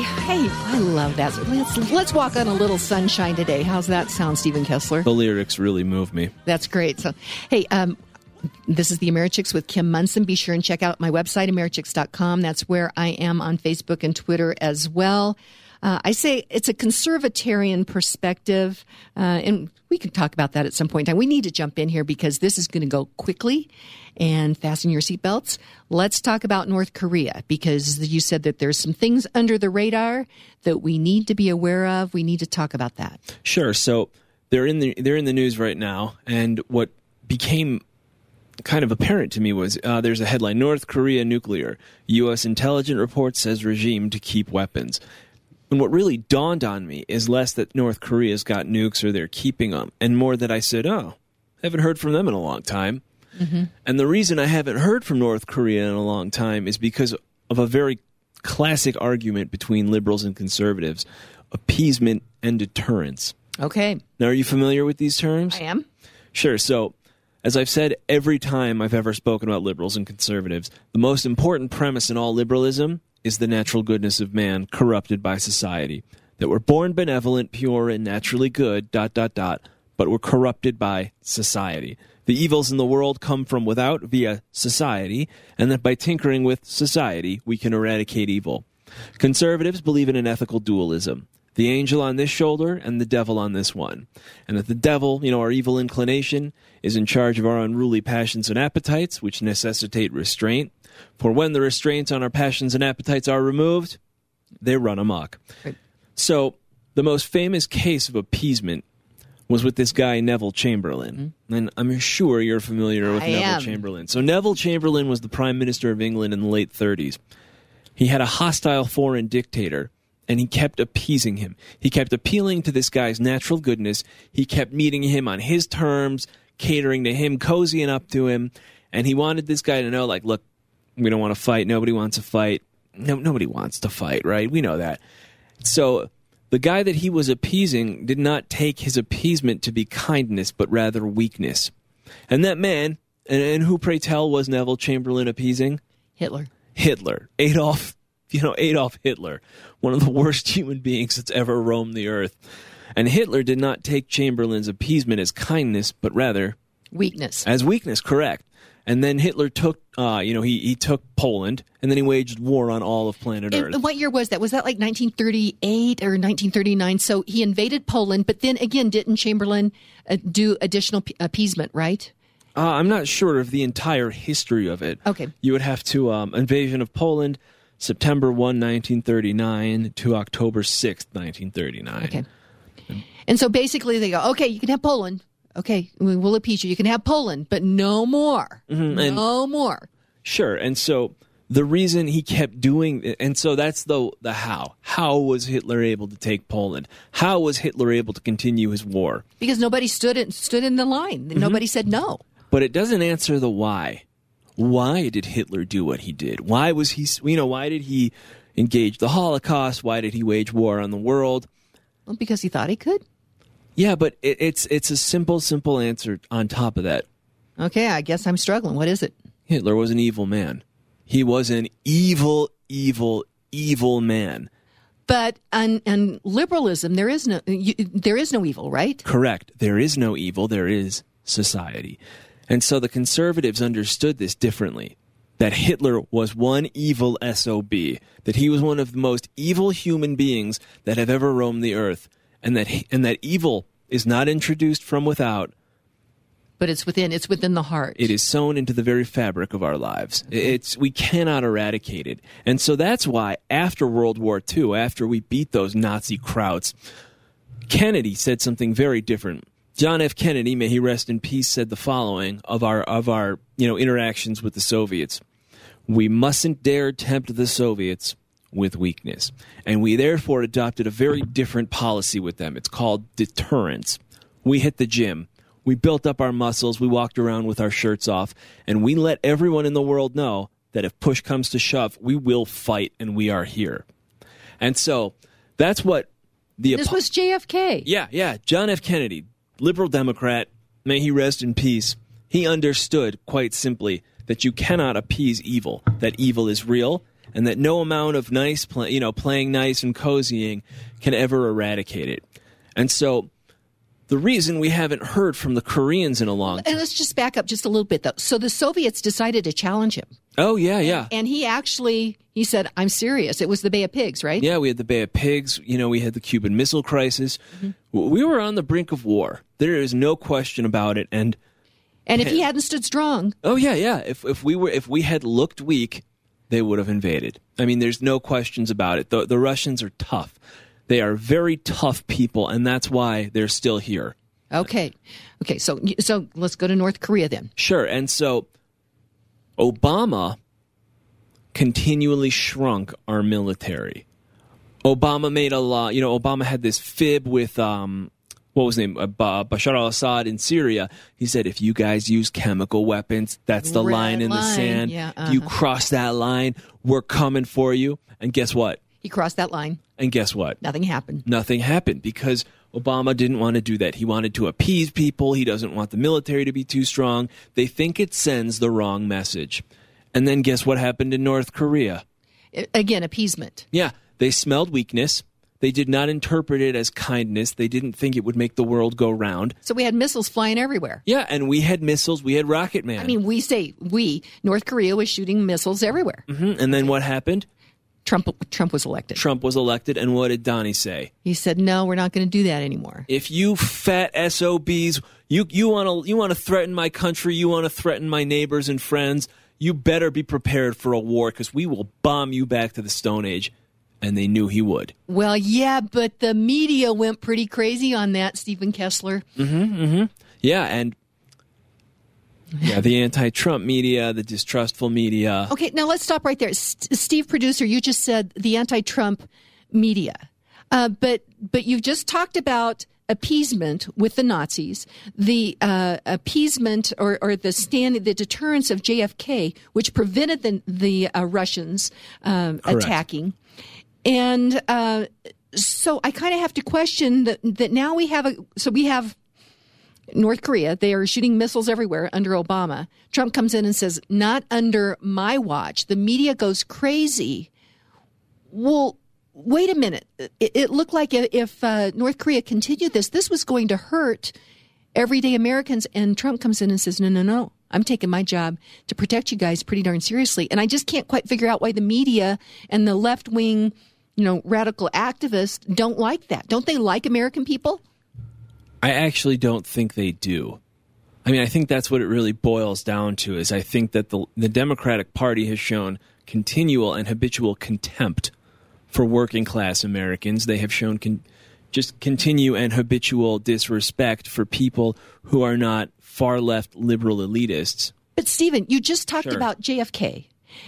Hey, I love that. Let's walk on a little sunshine today. How's that sound, Steven Kessler? The lyrics really move me. That's great. So, hey, this is the AmeriChicks with Kim Munson. Be sure and check out my website, AmeriChicks.com. That's where I am on Facebook and Twitter as well. I say it's a conservatarian perspective, and we can talk about that at some point in time. We need to jump in here because this is going to go quickly, and fasten your seatbelts. Let's talk about North Korea, because you said that there's some things under the radar that we need to be aware of. We need to talk about that. Sure. So they're in the news right now, and what became kind of apparent to me was there's a headline: North Korea nuclear. U.S. intelligence report says regime to keep weapons. And what really dawned on me is less that North Korea's got nukes or they're keeping them, and more that I said, oh, I haven't heard from them in a long time. Mm-hmm. And the reason I haven't heard from North Korea in a long time is because of a very classic argument between liberals and conservatives: appeasement and deterrence. Okay. Now, are you familiar with these terms? I am. Sure. So, as I've said every time I've ever spoken about liberals and conservatives, the most important premise in all liberalism is the natural goodness of man corrupted by society, that we're born benevolent, pure, and naturally good, ... but we're corrupted by society. The evils in the world come from without via society, and that by tinkering with society, we can eradicate evil. Conservatives believe in an ethical dualism: the angel on this shoulder and the devil on this one. And that the devil, our evil inclination, is in charge of our unruly passions and appetites, which necessitate restraint. For when the restraints on our passions and appetites are removed, they run amok. Right. So the most famous case of appeasement was with this guy, Neville Chamberlain. Mm-hmm. And I'm sure you're familiar with Neville Chamberlain. So Neville Chamberlain was the Prime Minister of England in the late 30s. He had a hostile foreign dictator, and he kept appeasing him. He kept appealing to this guy's natural goodness. He kept meeting him on his terms, catering to him, cozying up to him. And he wanted this guy to know, look, we don't want to fight. Nobody wants to fight. No, nobody wants to fight, right? We know that. So the guy that he was appeasing did not take his appeasement to be kindness, but rather weakness. And that man, and who, pray tell, was Neville Chamberlain appeasing? Hitler. Adolf Hitler, one of the worst human beings that's ever roamed the earth. And Hitler did not take Chamberlain's appeasement as kindness, but rather weakness. As weakness, correct. And then Hitler took, he took Poland, and then he waged war on all of planet Earth. And what year was that? Was that like 1938 or 1939? So he invaded Poland, but then again, didn't Chamberlain do additional appeasement, right? I'm not sure of the entire history of it. Okay. You would have to, invasion of Poland, September 1, 1939 to October 6th, 1939. Okay. And so basically they go, okay, you can have Poland. Okay, we'll appease you. You can have Poland, but no more. Mm-hmm. No more. Sure. And so the reason he kept doing, and so that's the how. How was Hitler able to take Poland? How was Hitler able to continue his war? Because nobody stood in the line. Mm-hmm. Nobody said no. But it doesn't answer the why. Why did Hitler do what he did? Why was he, why did he engage the Holocaust? Why did he wage war on the world? Well, because he thought he could. Yeah, but it's a simple answer on top of that. Okay, I guess I'm struggling. What is it? Hitler was an evil man. He was an evil, evil, evil man. But on liberalism, there is no evil, right? Correct. There is no evil. There is society. And so the conservatives understood this differently, that Hitler was one evil SOB, that he was one of the most evil human beings that have ever roamed the earth, and that evil is not introduced from without. But it's within the heart. It is sewn into the very fabric of our lives. Okay. We cannot eradicate it. And so that's why after World War II, after we beat those Nazi krauts, Kennedy said something very different. John F. Kennedy, may he rest in peace, said the following of our interactions with the Soviets: we mustn't dare tempt the Soviets with weakness. And we therefore adopted a very different policy with them. It's called deterrence. We hit the gym. We built up our muscles. We walked around with our shirts off. And we let everyone in the world know that if push comes to shove, we will fight, and we are here. And so that's what the... This was JFK. Yeah. John F. Kennedy, liberal Democrat, may he rest in peace. He understood, quite simply, that you cannot appease evil, that evil is real, and that no amount of nice, playing nice and cozying can ever eradicate it. And so the reason we haven't heard from the Koreans in a long time. And let's just back up just a little bit, though. So the Soviets decided to challenge him. Oh, yeah, yeah. And he actually, he said, I'm serious. It was the Bay of Pigs, right? Yeah, we had the Bay of Pigs. You know, we had the Cuban Missile Crisis. Mm-hmm. We were on the brink of war. There is no question about it. And if he hadn't stood strong. Oh, yeah, yeah. If we had looked weak, they would have invaded. I mean, there's no questions about it. The Russians are tough. They are very tough people, and that's why they're still here. Okay. Okay, so let's go to North Korea then. Sure. And so Obama continually shrunk our military. Obama made a lot. You know, Obama had this fib with, what was his name? Bashar al-Assad in Syria. He said, if you guys use chemical weapons, that's the line in the sand. Yeah, uh-huh. You cross that line, we're coming for you. And guess what? He crossed that line. And guess what? Nothing happened. Nothing happened because Obama didn't want to do that. He wanted to appease people. He doesn't want the military to be too strong. They think it sends the wrong message. And then guess what happened in North Korea? Again, appeasement. Yeah. They smelled weakness. They did not interpret it as kindness. They didn't think it would make the world go round. So we had missiles flying everywhere. Yeah, and we had missiles. We had Rocket Man. I mean, North Korea was shooting missiles everywhere. Mm-hmm. And then what happened? Trump was elected. Trump was elected, and what did Donnie say? He said, no, we're not going to do that anymore. If you fat SOBs, you want to threaten my country, you want to threaten my neighbors and friends, you better be prepared for a war because we will bomb you back to the Stone Age. And they knew he would. Well, yeah, but the media went pretty crazy on that, Steven Kessler. Mm-hmm, mm-hmm. Yeah, and... Yeah, the anti-Trump media, the distrustful media. Okay, now let's stop right there. Steve, producer, you just said the anti-Trump media. But you've just talked about appeasement with the Nazis, the appeasement or the deterrence of JFK, which prevented the Russians attacking. And so I kind of have to question that now we have North Korea, they are shooting missiles everywhere under Obama. Trump comes in and says, not under my watch. The media goes crazy. Well, wait a minute. It looked like if North Korea continued this was going to hurt everyday Americans. And Trump comes in and says, no, no, no. I'm taking my job to protect you guys pretty darn seriously. And I just can't quite figure out why the media and the left-wing, radical activists don't like that. Don't they like American people? I actually don't think they do. I mean, I think that's what it really boils down to, is I think that the Democratic Party has shown continual and habitual contempt for working class Americans. They have shown continue and habitual disrespect for people who are not far left liberal elitists. But, Stephen, you just talked about JFK.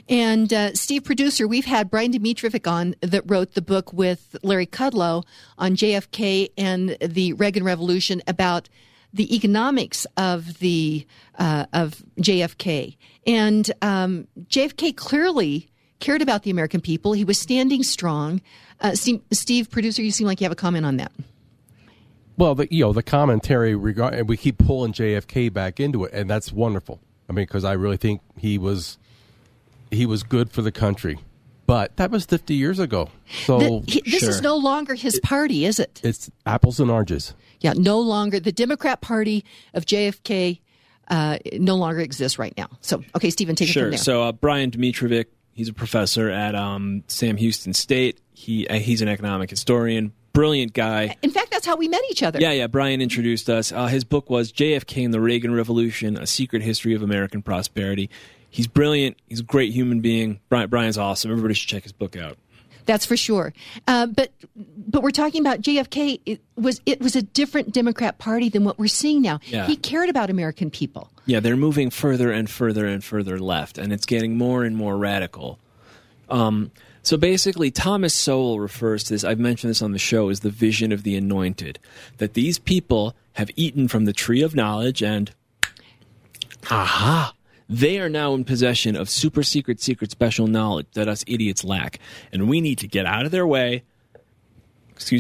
And Steve, producer, we've had Brian Domitrovic on that wrote the book with Larry Kudlow on JFK and the Reagan Revolution about the economics of of JFK. And JFK clearly cared about the American people. He was standing strong. Steve, producer, you seem like you have a comment on that. Well, the commentary regarding, we keep pulling JFK back into it, and that's wonderful. I mean, because I really think he was good for the country, but that was 50 years ago. So this is no longer his party, is it? It's apples and oranges. Yeah, no longer. The Democrat Party of JFK no longer exists right now. So, okay, Stephen, take it from there. So Brian Domitrovic, he's a professor at Sam Houston State. He's an economic historian. Brilliant guy. In fact, that's how we met each other. Yeah, yeah. Brian introduced us. His book was JFK and the Reagan Revolution, A Secret History of American Prosperity. He's brilliant. He's a great human being. Brian's awesome. Everybody should check his book out. That's for sure. But we're talking about JFK. It was a different Democrat Party than what we're seeing now. Yeah. He cared about American people. Yeah, they're moving further and further and further left, and it's getting more and more radical. So basically, Thomas Sowell refers to this, I've mentioned this on the show, as the vision of the anointed, that these people have eaten from the tree of knowledge and, aha, they are now in possession of super secret special knowledge that us idiots lack. And we need to get out of their way,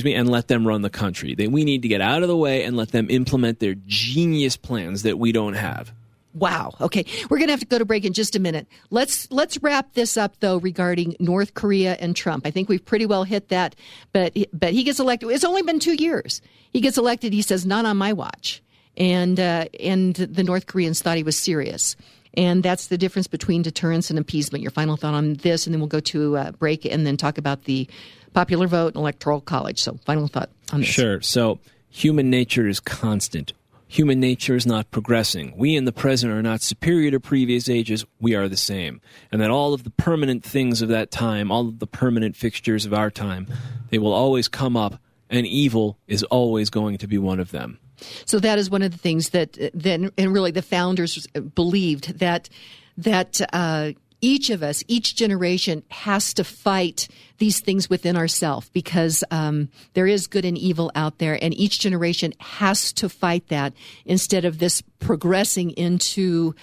and let them run the country. We need to get out of the way and let them implement their genius plans that we don't have. Wow. Okay. We're going to have to go to break in just a minute. Let's wrap this up, though, regarding North Korea and Trump. I think we've pretty well hit that, but he gets elected. It's only been 2 years. He gets elected. He says, not on my watch. And the North Koreans thought he was serious. And that's the difference between deterrence and appeasement. Your final thought on this, and then we'll go to break and then talk about the popular vote and Electoral College. So final thought on this. Sure. So human nature is constant. Human nature is not progressing. We in the present are not superior to previous ages. We are the same. And that all of the permanent things of that time, all of the permanent fixtures of our time, they will always come up, and evil is always going to be one of them. So that is one of the things that then, and really the founders believed that each of us, each generation has to fight these things within ourselves because there is good and evil out there, and each generation has to fight that instead of this progressing into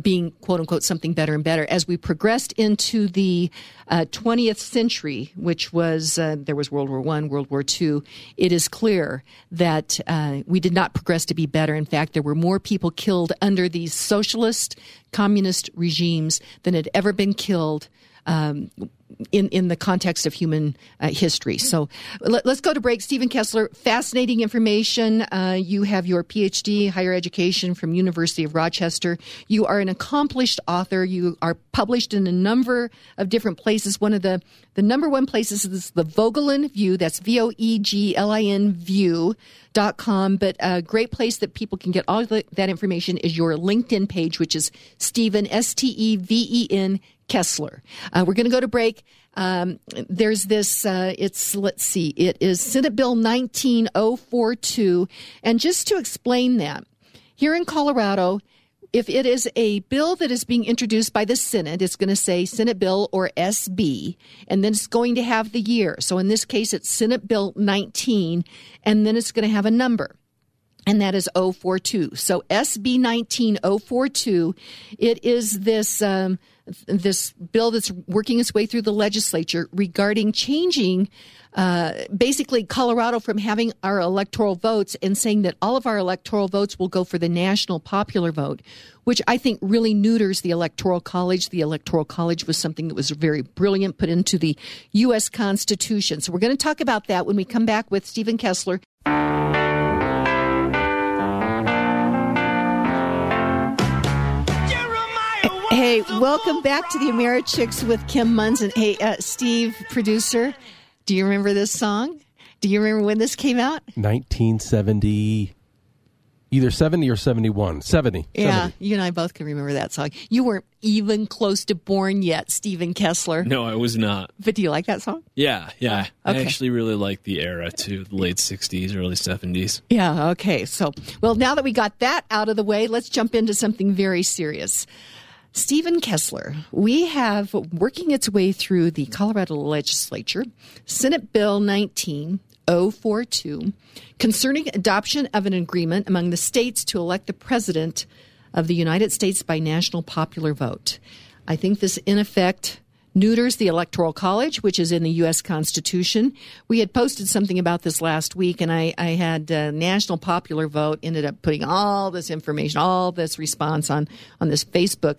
being, quote unquote, something better and better. As we progressed into the 20th century, which was there was World War I, World War II, it is clear that we did not progress to be better. In fact, there were more people killed under these socialist, communist regimes than had ever been killed in the context of human history. So let's go to break. Steven Kessler, fascinating information. You have your PhD, higher education from University of Rochester. You are an accomplished author. You are published in a number of different places. One of the number one places is the Vogelin View. That's VOEGLIN View.com. But a great place that people can get all that information is your LinkedIn page, which is Steven, S-T-E-V-E-N, Kessler. We're going to go to break. There's this, it is Senate Bill 19042. And just to explain that, here in Colorado, if it is a bill that is being introduced by the Senate, it's going to say Senate Bill or SB, and then it's going to have the year. So in this case, it's Senate Bill 19, and then it's going to have a number. And that is 042. So SB 19042, it is this bill that's working its way through the legislature regarding changing basically Colorado from having our electoral votes and saying that all of our electoral votes will go for the national popular vote, which I think really neuters the Electoral College. The Electoral College was something that was very brilliant, put into the U.S. Constitution. So we're going to talk about that when we come back with Steven Kessler. Hey, welcome back to the AmeriChicks with Kim Munson. Hey, Steve, producer, do you remember this song? Do you remember when this came out? 1970, either 70 or 71. 70. Yeah, 70. You and I both can remember that song. You weren't even close to born yet, Steven Kessler. No, I was not. But do you like that song? Yeah. Okay. I actually really like the era, too, the late 60s, early 70s. Yeah, okay. So, well, now that we got that out of the way, let's jump into something very serious. Steven Kessler, we have working its way through the Colorado legislature, Senate Bill 19042, concerning adoption of an agreement among the states to elect the president of the United States by national popular vote. I think this, in effect, neuters the Electoral College, which is in the U.S. Constitution. We had posted something about this last week, and I had National Popular Vote, ended up putting all this information, all this response on this Facebook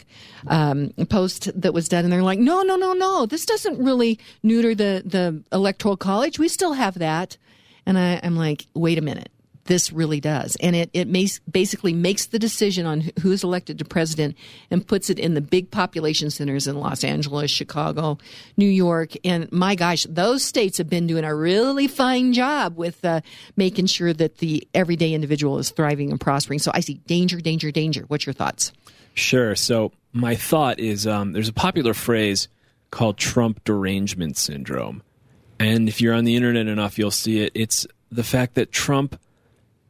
post that was done. And they're like, no, this doesn't really neuter the Electoral College. We still have that. And I'm like, wait a minute. This really does. And it basically makes the decision on who is elected to president and puts it in the big population centers in Los Angeles, Chicago, New York. And my gosh, those states have been doing a really fine job with making sure that the everyday individual is thriving and prospering. So I see danger. What's your thoughts? Sure. So my thought is there's a popular phrase called Trump derangement syndrome. And if you're on the internet enough, you'll see it. It's the fact that Trump,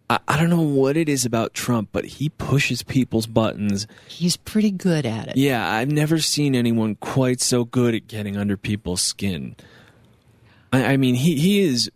I don't know what it is about Trump, but he pushes people's buttons. He's pretty good at it. Yeah, I've never seen anyone quite so good at getting under people's skin. I mean, he is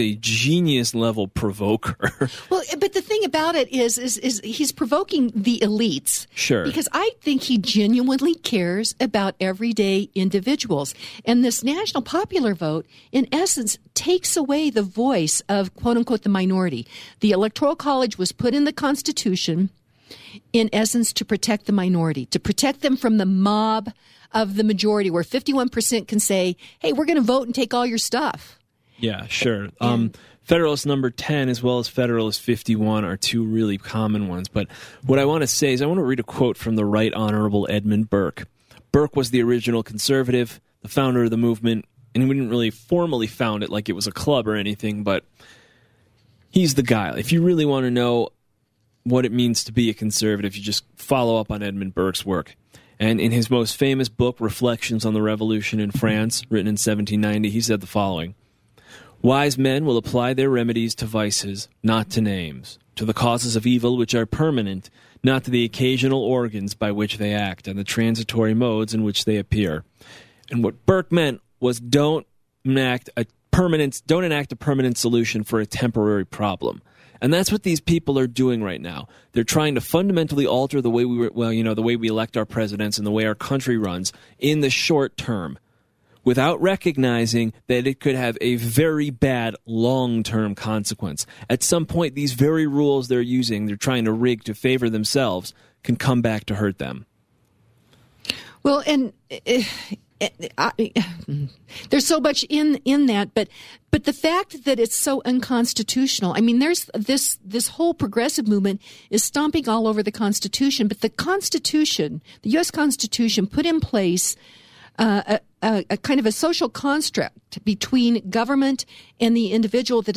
a genius level provoker. Well, but the thing about it is he's provoking the elites. Sure. Because I think he genuinely cares about everyday individuals. And this national popular vote, in essence, takes away the voice of, quote unquote, the minority. The Electoral College was put in the Constitution in essence, to protect the minority, to protect them from the mob of the majority, where 51% can say, hey, we're going to vote and take all your stuff. Yeah, sure. Federalist number 10 as well as Federalist 51 are two really common ones. But what I want to say is I want to read a quote from the Right Honorable Edmund Burke. Burke was the original conservative, the founder of the movement, and he didn't really formally found it like it was a club or anything, but he's the guy. If you really want to know what it means to be a conservative, you just follow up on Edmund Burke's work. And in his most famous book, Reflections on the Revolution in France, written in 1790, he said the following: "Wise men will apply their remedies to vices, not to names, to the causes of evil which are permanent, not to the occasional organs by which they act, and the transitory modes in which they appear." And what Burke meant was don't enact a permanent solution for a temporary problem. And that's what these people are doing right now. They're trying to fundamentally alter the way we elect our presidents and the way our country runs in the short term, without recognizing that it could have a very bad long-term consequence. At some point, these very rules they're trying to rig to favor themselves, can come back to hurt them. Well, and there's so much in that, but the fact that it's so unconstitutional, I mean, there's this whole progressive movement is stomping all over the Constitution, but the Constitution, the U.S. Constitution, put in place a kind of a social construct between government and the individual that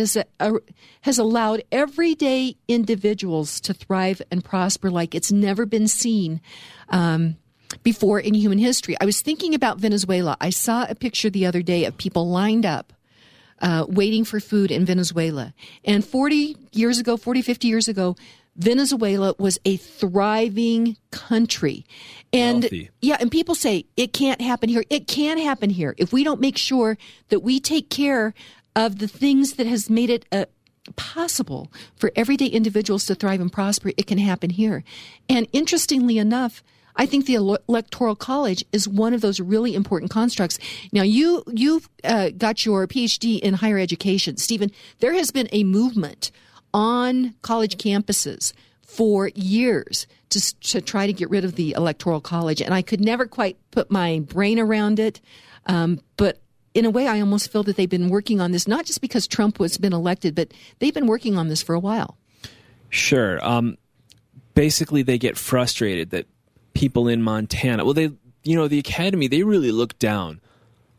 has allowed everyday individuals to thrive and prosper like it's never been seen before in human history. I was thinking about Venezuela. I saw a picture the other day of people lined up waiting for food in Venezuela. And 50 years ago, Venezuela was a thriving country. And wealthy. Yeah, and people say it can't happen here. It can happen here if we don't make sure that we take care of the things that has made it possible for everyday individuals to thrive and prosper. It can happen here. And interestingly enough, I think the Electoral College is one of those really important constructs. Now, you've got your PhD in higher education, Stephen. There has been a movement on college campuses for years to try to get rid of the Electoral College. And I could never quite put my brain around it. But in a way, I almost feel that they've been working on this, not just because Trump has been elected, but they've been working on this for a while. Sure. Basically, they get frustrated that people in Montana, the academy, they really look down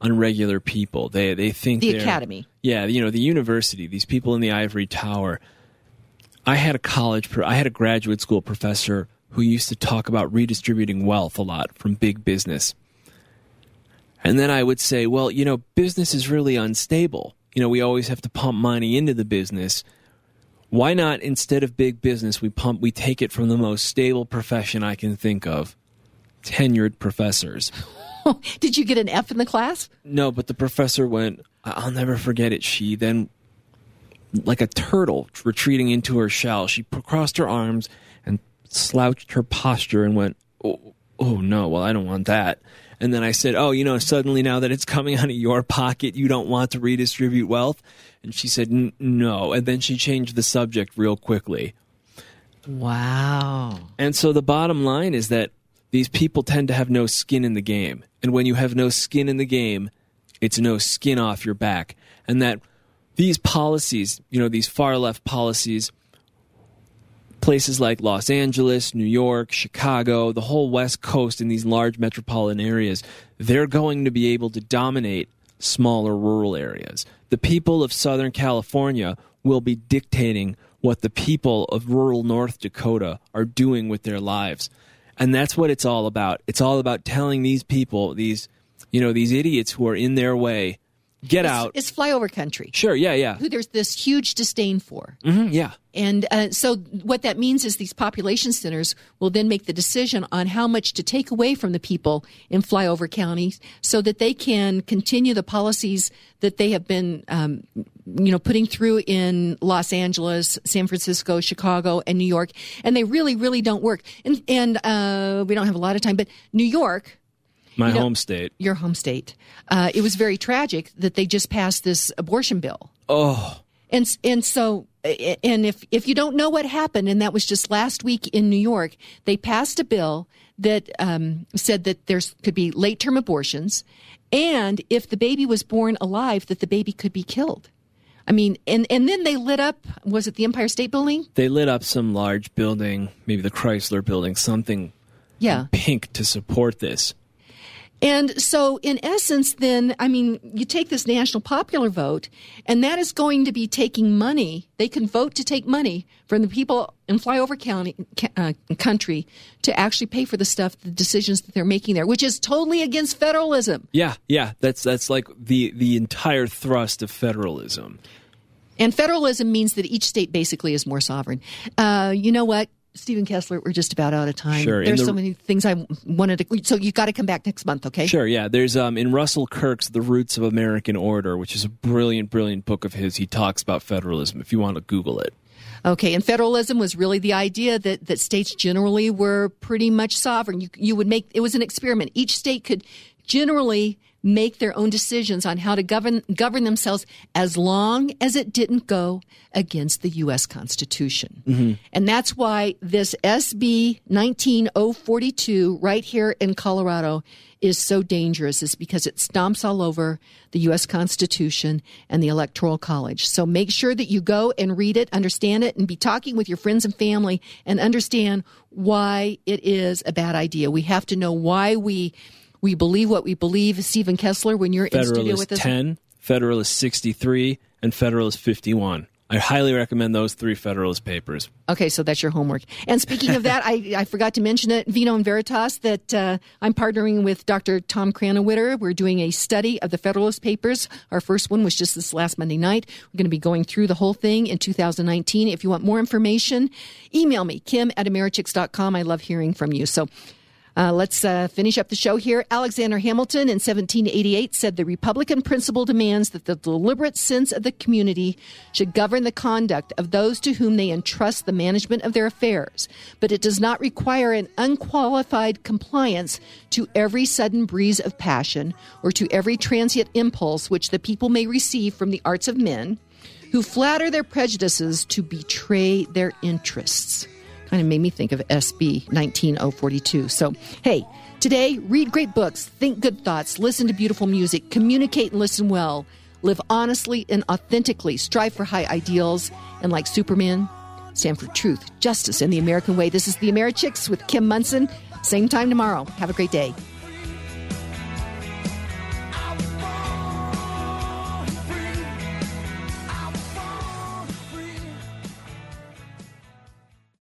on regular people. They think the academy. Yeah, the university, these people in the ivory tower. I had a graduate school professor who used to talk about redistributing wealth a lot from big business. And then I would say, well, business is really unstable. We always have to pump money into the business. Why not, instead of big business, we take it from the most stable profession I can think of, tenured professors. Did you get an F in the class? No, but the professor went, I'll never forget it. She then, like a turtle retreating into her shell, she crossed her arms and slouched her posture and went, oh no, well, I don't want that. And then I said, suddenly now that it's coming out of your pocket, you don't want to redistribute wealth? And she said, no. And then she changed the subject real quickly. Wow. And so the bottom line is that these people tend to have no skin in the game. And when you have no skin in the game, it's no skin off your back. And that these policies, these far-left policies, places like Los Angeles, New York, Chicago, the whole West Coast in these large metropolitan areas, they're going to be able to dominate smaller rural areas. The people of Southern California will be dictating what the people of rural North Dakota are doing with their lives. And that's what it's all about. It's all about telling these people, these idiots who are in their way, get out. It's flyover country. Sure, yeah. Who there's this huge disdain for. Mm-hmm, yeah. And so what that means is these population centers will then make the decision on how much to take away from the people in flyover counties so that they can continue the policies that they have been putting through in Los Angeles, San Francisco, Chicago, and New York. And they really, really don't work. And we don't have a lot of time, but New York... My home state. Your home state. It was very tragic that they just passed this abortion bill. Oh. And so And if you don't know what happened, and that was just last week in New York, they passed a bill that said that there could be late-term abortions, and if the baby was born alive, that the baby could be killed. I mean, and then they lit up, was it the Empire State Building? They lit up some large building, maybe the Chrysler Building, something pink to support this. And so, in essence, then, I mean, you take this national popular vote, and that is going to be taking money. They can vote to take money from the people in flyover country to actually pay for the stuff, the decisions that they're making there, which is totally against federalism. Yeah. That's like the entire thrust of federalism. And federalism means that each state basically is more sovereign. You know what? Steven Kessler, we're just about out of time. Sure. There's so many things I wanted to... So you've got to come back next month, okay? Sure, yeah. There's in Russell Kirk's The Roots of American Order, which is a brilliant, brilliant book of his. He talks about federalism, if you want to Google it. Okay, and federalism was really the idea that states generally were pretty much sovereign. You would make... It was an experiment. Each state could generally make their own decisions on how to govern themselves as long as it didn't go against the U.S. Constitution. Mm-hmm. And that's why this SB 19042 right here in Colorado is so dangerous, is because it stomps all over the U.S. Constitution and the Electoral College. So make sure that you go and read it, understand it, and be talking with your friends and family and understand why it is a bad idea. We have to know why we believe what we believe. Steven Kessler, when you're in studio with us. Federalist 10, Federalist 63, and Federalist 51. I highly recommend those three Federalist papers. Okay, so that's your homework. And speaking of that, I forgot to mention it, Vino and Veritas, that I'm partnering with Dr. Tom Cranowitter. We're doing a study of the Federalist Papers. Our first one was just this last Monday night. We're going to be going through the whole thing in 2019. If you want more information, email me, kim@americhicks.com. I love hearing from you. So let's finish up the show here. Alexander Hamilton in 1788 said the Republican principle demands that the deliberate sense of the community should govern the conduct of those to whom they entrust the management of their affairs, but it does not require an unqualified compliance to every sudden breeze of passion or to every transient impulse which the people may receive from the arts of men who flatter their prejudices to betray their interests. Kind of made me think of SB 19042. So, hey, today, read great books, think good thoughts, listen to beautiful music, communicate and listen well, live honestly and authentically, strive for high ideals, and like Superman, stand for truth, justice, and the American way. This is the AmeriChicks with Kim Munson. Same time tomorrow. Have a great day.